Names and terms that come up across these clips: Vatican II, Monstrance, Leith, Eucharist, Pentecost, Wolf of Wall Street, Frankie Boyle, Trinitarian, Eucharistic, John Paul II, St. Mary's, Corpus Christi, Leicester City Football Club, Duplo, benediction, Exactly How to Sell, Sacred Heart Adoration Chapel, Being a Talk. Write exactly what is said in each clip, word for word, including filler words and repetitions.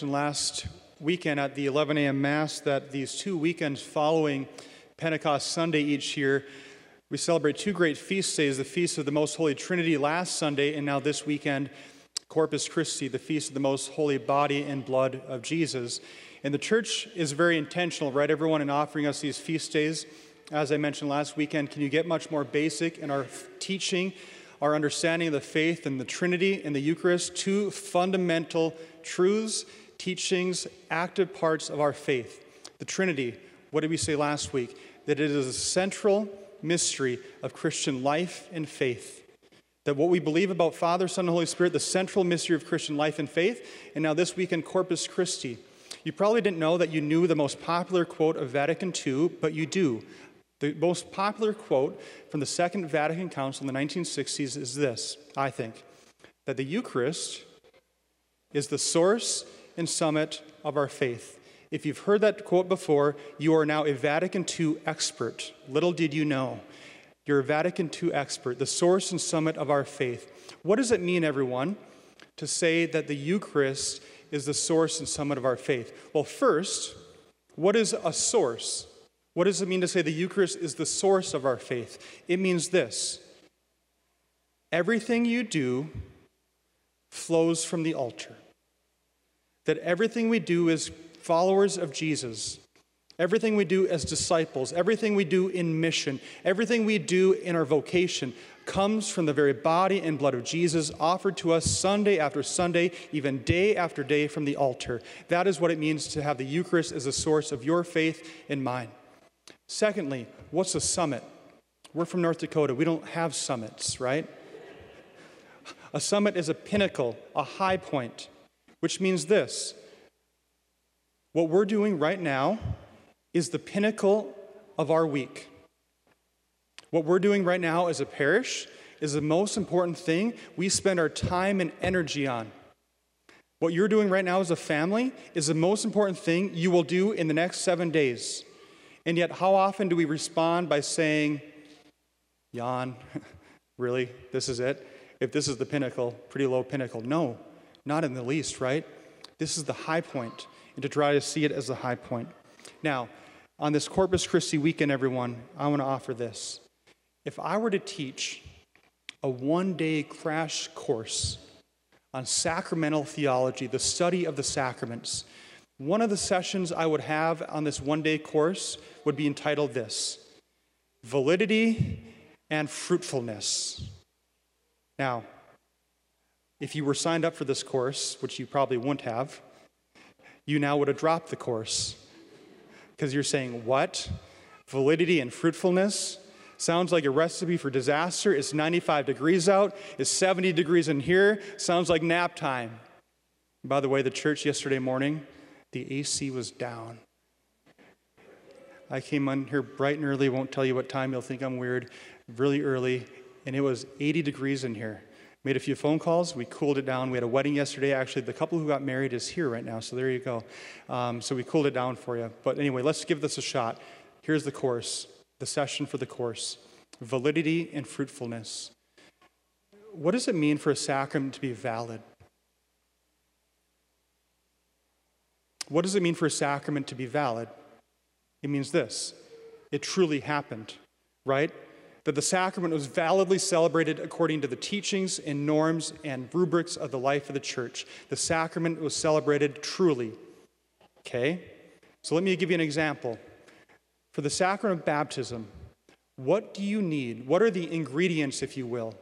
Last weekend at the eleven a m Mass that these two weekends following Pentecost Sunday each year, we celebrate two great feast days, the Feast of the Most Holy Trinity last Sunday, and now this weekend, Corpus Christi, the Feast of the Most Holy Body and Blood of Jesus. And the Church is very intentional, right, everyone, in offering us these feast days. As I mentioned last weekend, can you get much more basic in our teaching, our understanding of the faith and the Trinity and the Eucharist, two fundamental truths, teachings, active parts of our faith. The Trinity, what did we say last week? That it is a central mystery of Christian life and faith. That what we believe about Father, Son, and Holy Spirit, the central mystery of Christian life and faith. And now this week in Corpus Christi. You probably didn't know that you knew the most popular quote of Vatican Two, but you do. The most popular quote from the Second Vatican Council in the nineteen sixties is this, I think, that the Eucharist is the source and summit of our faith. If you've heard that quote before, you are now a Vatican Two expert. Little did you know. You're a Vatican Two expert, the source and summit of our faith. What does it mean, everyone, to say that the Eucharist is the source and summit of our faith? Well, first, what is a source? What does it mean to say the Eucharist is the source of our faith? It means this. Everything you do flows from the altar. That everything we do as followers of Jesus, everything we do as disciples, everything we do in mission, everything we do in our vocation comes from the very body and blood of Jesus offered to us Sunday after Sunday, even day after day from the altar. That is what it means to have the Eucharist as a source of your faith and mine. Secondly, what's a summit? We're from North Dakota. We don't have summits, right? A summit is a pinnacle, a high point. Which means this, what we're doing right now is the pinnacle of our week. What we're doing right now as a parish is the most important thing we spend our time and energy on. What you're doing right now as a family is the most important thing you will do in the next seven days. And yet, how often do we respond by saying, yawn, really, this is it? If this is the pinnacle, pretty low pinnacle. No. Not in the least, right? This is the high point, and to try to see it as the high point. Now, on this Corpus Christi weekend, everyone, I want to offer this. If I were to teach a one-day crash course on sacramental theology, the study of the sacraments, one of the sessions I would have on this one-day course would be entitled this, Validity and Fruitfulness. Now, if you were signed up for this course, which you probably wouldn't have, you now would have dropped the course. Because you're saying, what? Validity and fruitfulness? Sounds like a recipe for disaster. It's ninety-five degrees out. It's seventy degrees in here. Sounds like nap time. By the way, the church yesterday morning, the A C was down. I came on here bright and early. Won't tell you what time. You'll think I'm weird. Really early. And it was eighty degrees in here. Made a few phone calls. We cooled it down. We had a wedding yesterday. Actually, the couple who got married is here right now, so there you go. Um, so we cooled it down for you. But anyway, let's give this a shot. Here's the course, the session for the course, Validity and Fruitfulness. What does it mean for a sacrament to be valid? What does it mean for a sacrament to be valid? It means this. It truly happened, right? That the sacrament was validly celebrated according to the teachings and norms and rubrics of the life of the church. The sacrament was celebrated truly. Okay? So let me give you an example. For the sacrament of baptism, what do you need? What are the ingredients, if you will,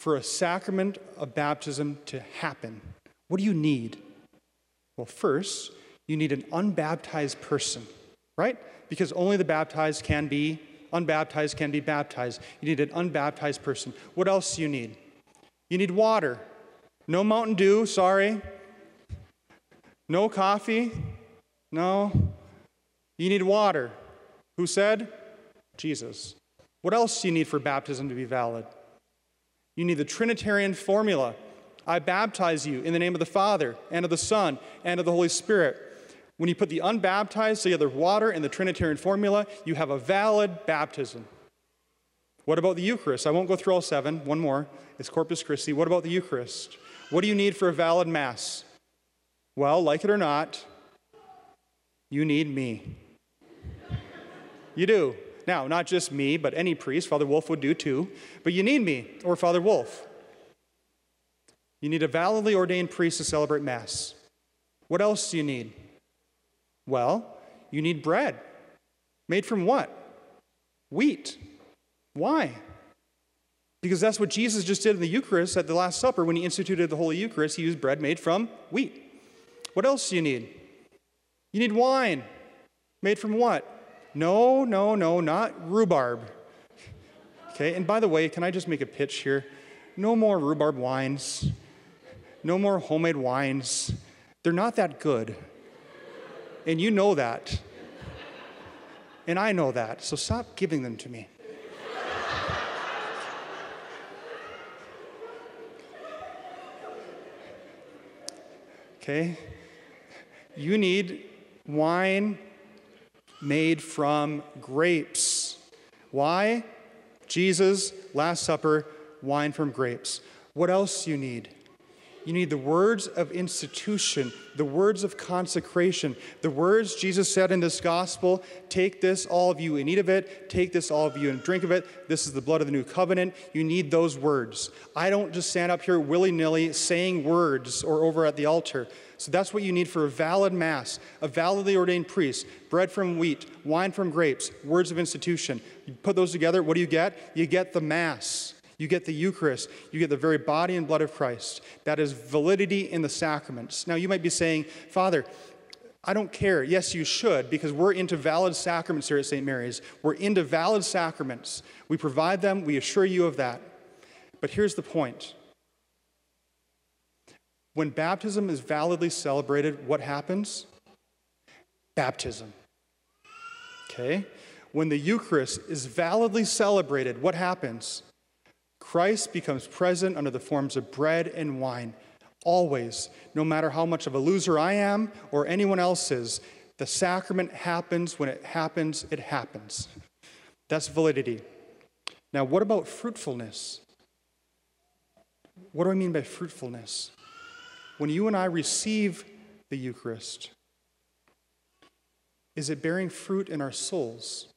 for a sacrament of baptism to happen? What do you need? Well, first, you need an unbaptized person, right? Because only the baptized can be Unbaptized can be baptized. You need an unbaptized person. What else do you need? You need water. No Mountain Dew, sorry. No coffee. No. You need water. Who said? Jesus. What else do you need for baptism to be valid? You need the Trinitarian formula. I baptize you in the name of the Father, and of the Son, and of the Holy Spirit. When you put the unbaptized together with water and the Trinitarian formula, you have a valid baptism. What about the Eucharist? I won't go through all seven. One more. It's Corpus Christi. What about the Eucharist? What do you need for a valid Mass? Well, like it or not, you need me. You do. Now, not just me, but any priest. Father Wolf would do too. But you need me, or Father Wolf. You need a validly ordained priest to celebrate Mass. What else do you need? Well, you need bread. Made from what? Wheat. Why? Because that's what Jesus just did in the Eucharist at the Last Supper when he instituted the Holy Eucharist. He used bread made from wheat. What else do you need? You need wine. Made from what? No, no, no, not rhubarb. Okay, and by the way, can I just make a pitch here? No more rhubarb wines. No more homemade wines. They're not that good. And you know that. And I know that. So stop giving them to me. Okay? You need wine made from grapes. Why? Jesus, Last Supper, wine from grapes. What else do you need? You need the words of institution, the words of consecration, the words Jesus said in this gospel, take this, all of you, and eat of it. Take this, all of you, and drink of it. This is the blood of the new covenant. You need those words. I don't just stand up here willy-nilly saying words or over at the altar. So that's what you need for a valid Mass, a validly ordained priest, bread from wheat, wine from grapes, words of institution. You put those together, what do you get? You get the Mass. You get the Eucharist. You get the very body and blood of Christ. That is validity in the sacraments. Now, you might be saying, Father, I don't care. Yes, you should, because we're into valid sacraments here at Saint Mary's. We're into valid sacraments. We provide them. We assure you of that. But here's the point. When baptism is validly celebrated, what happens? Baptism. Okay? When the Eucharist is validly celebrated, what happens? Christ becomes present under the forms of bread and wine, always, no matter how much of a loser I am or anyone else is. The sacrament happens. When it happens, it happens. That's validity. Now, what about fruitfulness? What do I mean by fruitfulness? When you and I receive the Eucharist, is it bearing fruit in our souls?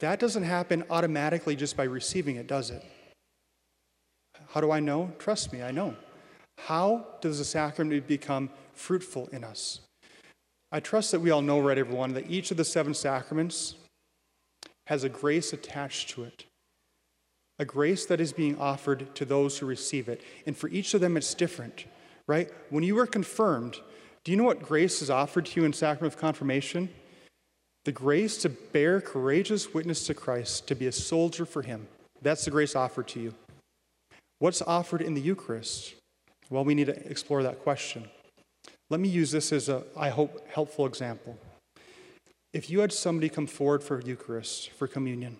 That doesn't happen automatically just by receiving it, does it? How do I know? Trust me, I know. How does the sacrament become fruitful in us? I trust that we all know, right, everyone, that each of the seven sacraments has a grace attached to it, a grace that is being offered to those who receive it. And for each of them, it's different, right? When you were confirmed, do you know what grace is offered to you in sacrament of confirmation? The grace to bear courageous witness to Christ, to be a soldier for him. That's the grace offered to you. What's offered in the Eucharist? Well, we need to explore that question. Let me use this as a, I hope, helpful example. If you had somebody come forward for Eucharist, for communion,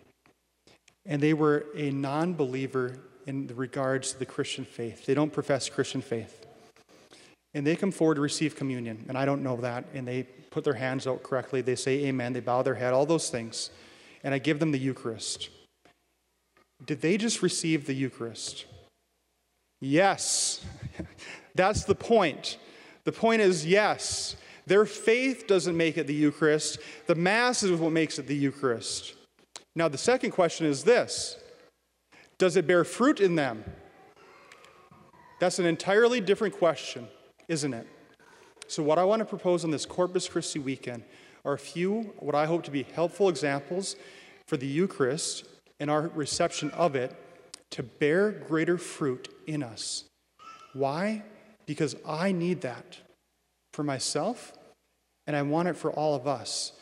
and they were a non-believer in regards to the Christian faith, they don't profess Christian faith, and they come forward to receive communion, and I don't know that, and they put their hands out correctly, they say amen, they bow their head, all those things, and I give them the Eucharist. Did they just receive the Eucharist? Yes. That's the point. The point is yes. Their faith doesn't make it the Eucharist. The Mass is what makes it the Eucharist. Now, the second question is this. Does it bear fruit in them? That's an entirely different question, isn't it? So what I want to propose on this Corpus Christi weekend are a few, what I hope to be helpful examples for the Eucharist and our reception of it to bear greater fruit in us. Why? Because I need that for myself, and I want it for all of us,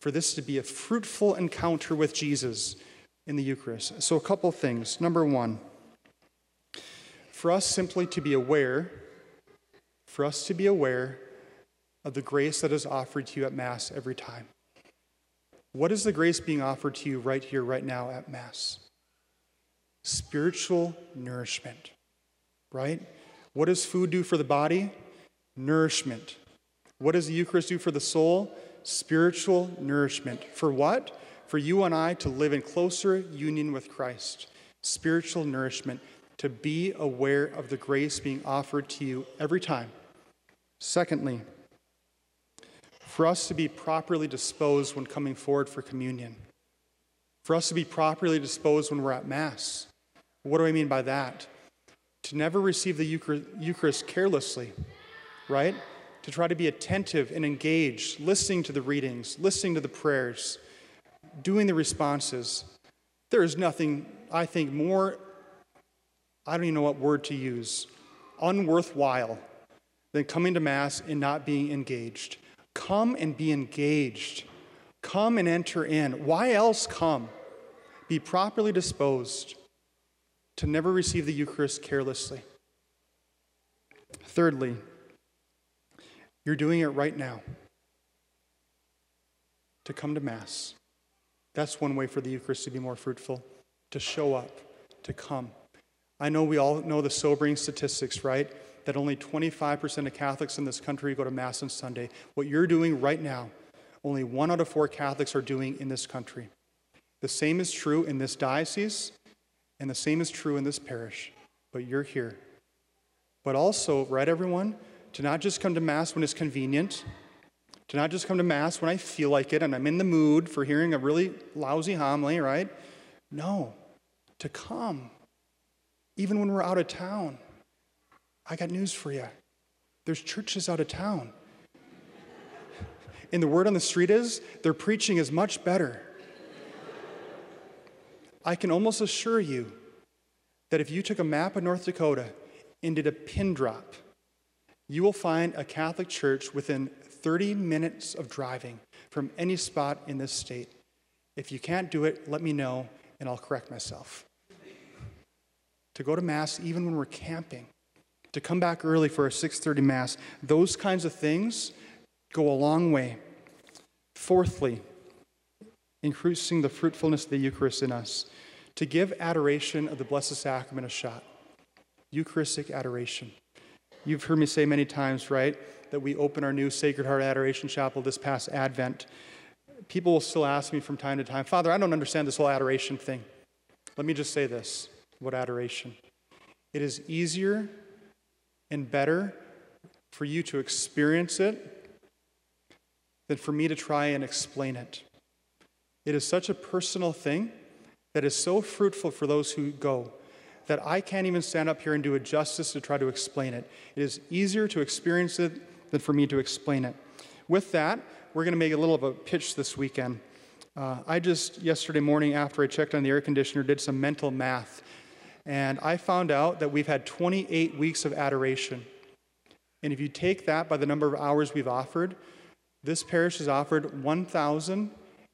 for this to be a fruitful encounter with Jesus in the Eucharist. So a couple things. Number one, for us simply to be aware For us to be aware of the grace that is offered to you at Mass every time. What is the grace being offered to you right here, right now at Mass? Spiritual nourishment, right? What does food do for the body? Nourishment. What does the Eucharist do for the soul? Spiritual nourishment. For what? For you and I to live in closer union with Christ. Spiritual nourishment. To be aware of the grace being offered to you every time. Secondly, for us to be properly disposed when coming forward for communion. For us to be properly disposed when we're at Mass. What do I mean by that? To never receive the Eucharist carelessly, right? To try to be attentive and engaged, listening to the readings, listening to the prayers, doing the responses. There is nothing, I think, more, I don't even know what word to use, unworthwhile than coming to Mass and not being engaged. Come and be engaged. Come and enter in. Why else come? Be properly disposed to never receive the Eucharist carelessly. Thirdly, you're doing it right now to come to Mass. That's one way for the Eucharist to be more fruitful, to show up, to come. I know we all know the sobering statistics, right? That only twenty-five percent of Catholics in this country go to Mass on Sunday. What you're doing right now, only one out of four Catholics are doing in this country. The same is true in this diocese, and the same is true in this parish, but you're here. But also, right, everyone, to not just come to Mass when it's convenient, to not just come to Mass when I feel like it and I'm in the mood for hearing a really lousy homily, right? No, to come, even when we're out of town. I got news for you. There's churches out of town. And the word on the street is, their preaching is much better. I can almost assure you that if you took a map of North Dakota and did a pin drop, you will find a Catholic church within thirty minutes of driving from any spot in this state. If you can't do it, let me know, and I'll correct myself. To go to Mass even when we're camping, to come back early for a six thirty Mass, those kinds of things go a long way. Fourthly, increasing the fruitfulness of the Eucharist in us, to give adoration of the Blessed Sacrament a shot. Eucharistic adoration. You've heard me say many times, right, that we open our new Sacred Heart Adoration Chapel this past Advent. People will still ask me from time to time, Father, I don't understand this whole adoration thing. Let me just say this, what adoration? It is easier and better for you to experience it than for me to try and explain it. It is such a personal thing that is so fruitful for those who go that I can't even stand up here and do it justice to try to explain it. It is easier to experience it than for me to explain it. With that, we're going to make a little of a pitch this weekend. Uh, I just, yesterday morning after I checked on the air conditioner, did some mental math. And I found out that we've had twenty-eight weeks of adoration. And if you take that by the number of hours we've offered, this parish has offered one thousand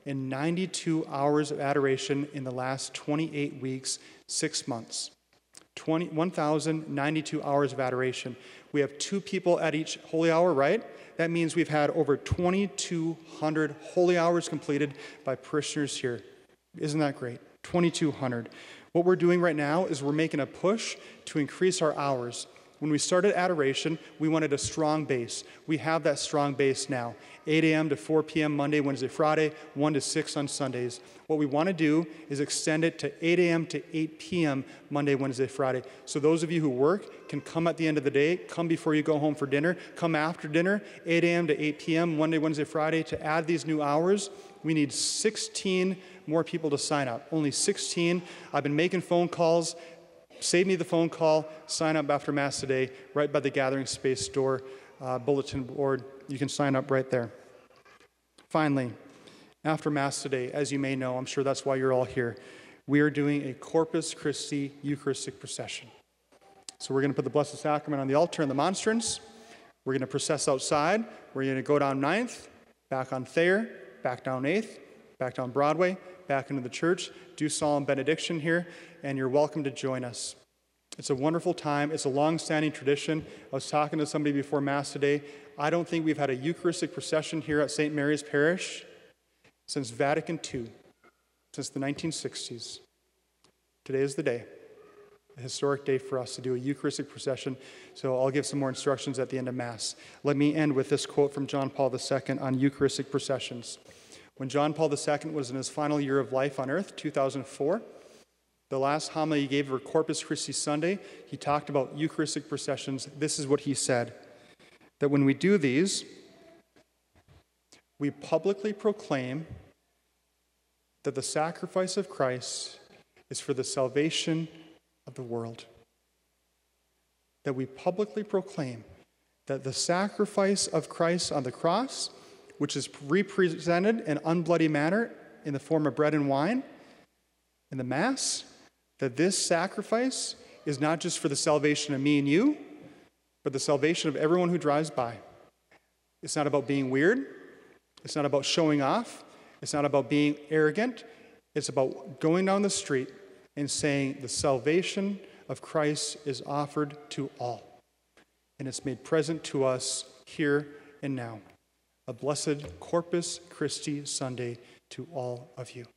ninety-two hours of adoration in the last twenty-eight weeks, six months. one thousand ninety-two hours of adoration. We have two people at each holy hour, right? That means we've had over twenty-two hundred holy hours completed by parishioners here. Isn't that great? twenty-two hundred. What we're doing right now is we're making a push to increase our hours. When we started adoration, we wanted a strong base. We have that strong base now. eight a m to four p m Monday, Wednesday, Friday, one to six on Sundays. What we want to do is extend it to eight a m to eight p m Monday, Wednesday, Friday. So those of you who work can come at the end of the day, come before you go home for dinner, come after dinner, eight a m to eight p m Monday, Wednesday, Friday. To add these new hours, we need sixteen more people to sign up. Only sixteen. I've been making phone calls. Save me the phone call, sign up after Mass today, right by the Gathering Space door, uh, bulletin board. You can sign up right there. Finally, after Mass today, as you may know, I'm sure that's why you're all here, we are doing a Corpus Christi Eucharistic procession. So we're going to put the Blessed Sacrament on the altar in the Monstrance. We're going to process outside. We're going to go down ninth, back on Thayer, back down eighth, back down Broadway, back into the church, do solemn benediction here, and you're welcome to join us. It's a wonderful time. It's a long-standing tradition. I was talking to somebody before Mass today. I don't think we've had a Eucharistic procession here at Saint Mary's Parish since Vatican Two, since the nineteen sixties. Today is the day, a historic day for us to do a Eucharistic procession, so I'll give some more instructions at the end of Mass. Let me end with this quote from John Paul the Second on Eucharistic processions. When John Paul the Second was in his final year of life on earth, two thousand four, the last homily he gave for Corpus Christi Sunday, he talked about Eucharistic processions. This is what he said. that when we do these, we publicly proclaim that the sacrifice of Christ is for the salvation of the world. That we publicly proclaim that the sacrifice of Christ on the cross, which is represented in unbloody manner in the form of bread and wine in the Mass, that this sacrifice is not just for the salvation of me and you, but the salvation of everyone who drives by. It's not about being weird. It's not about showing off. It's not about being arrogant. It's about going down the street and saying the salvation of Christ is offered to all. And it's made present to us here and now. A blessed Corpus Christi Sunday to all of you.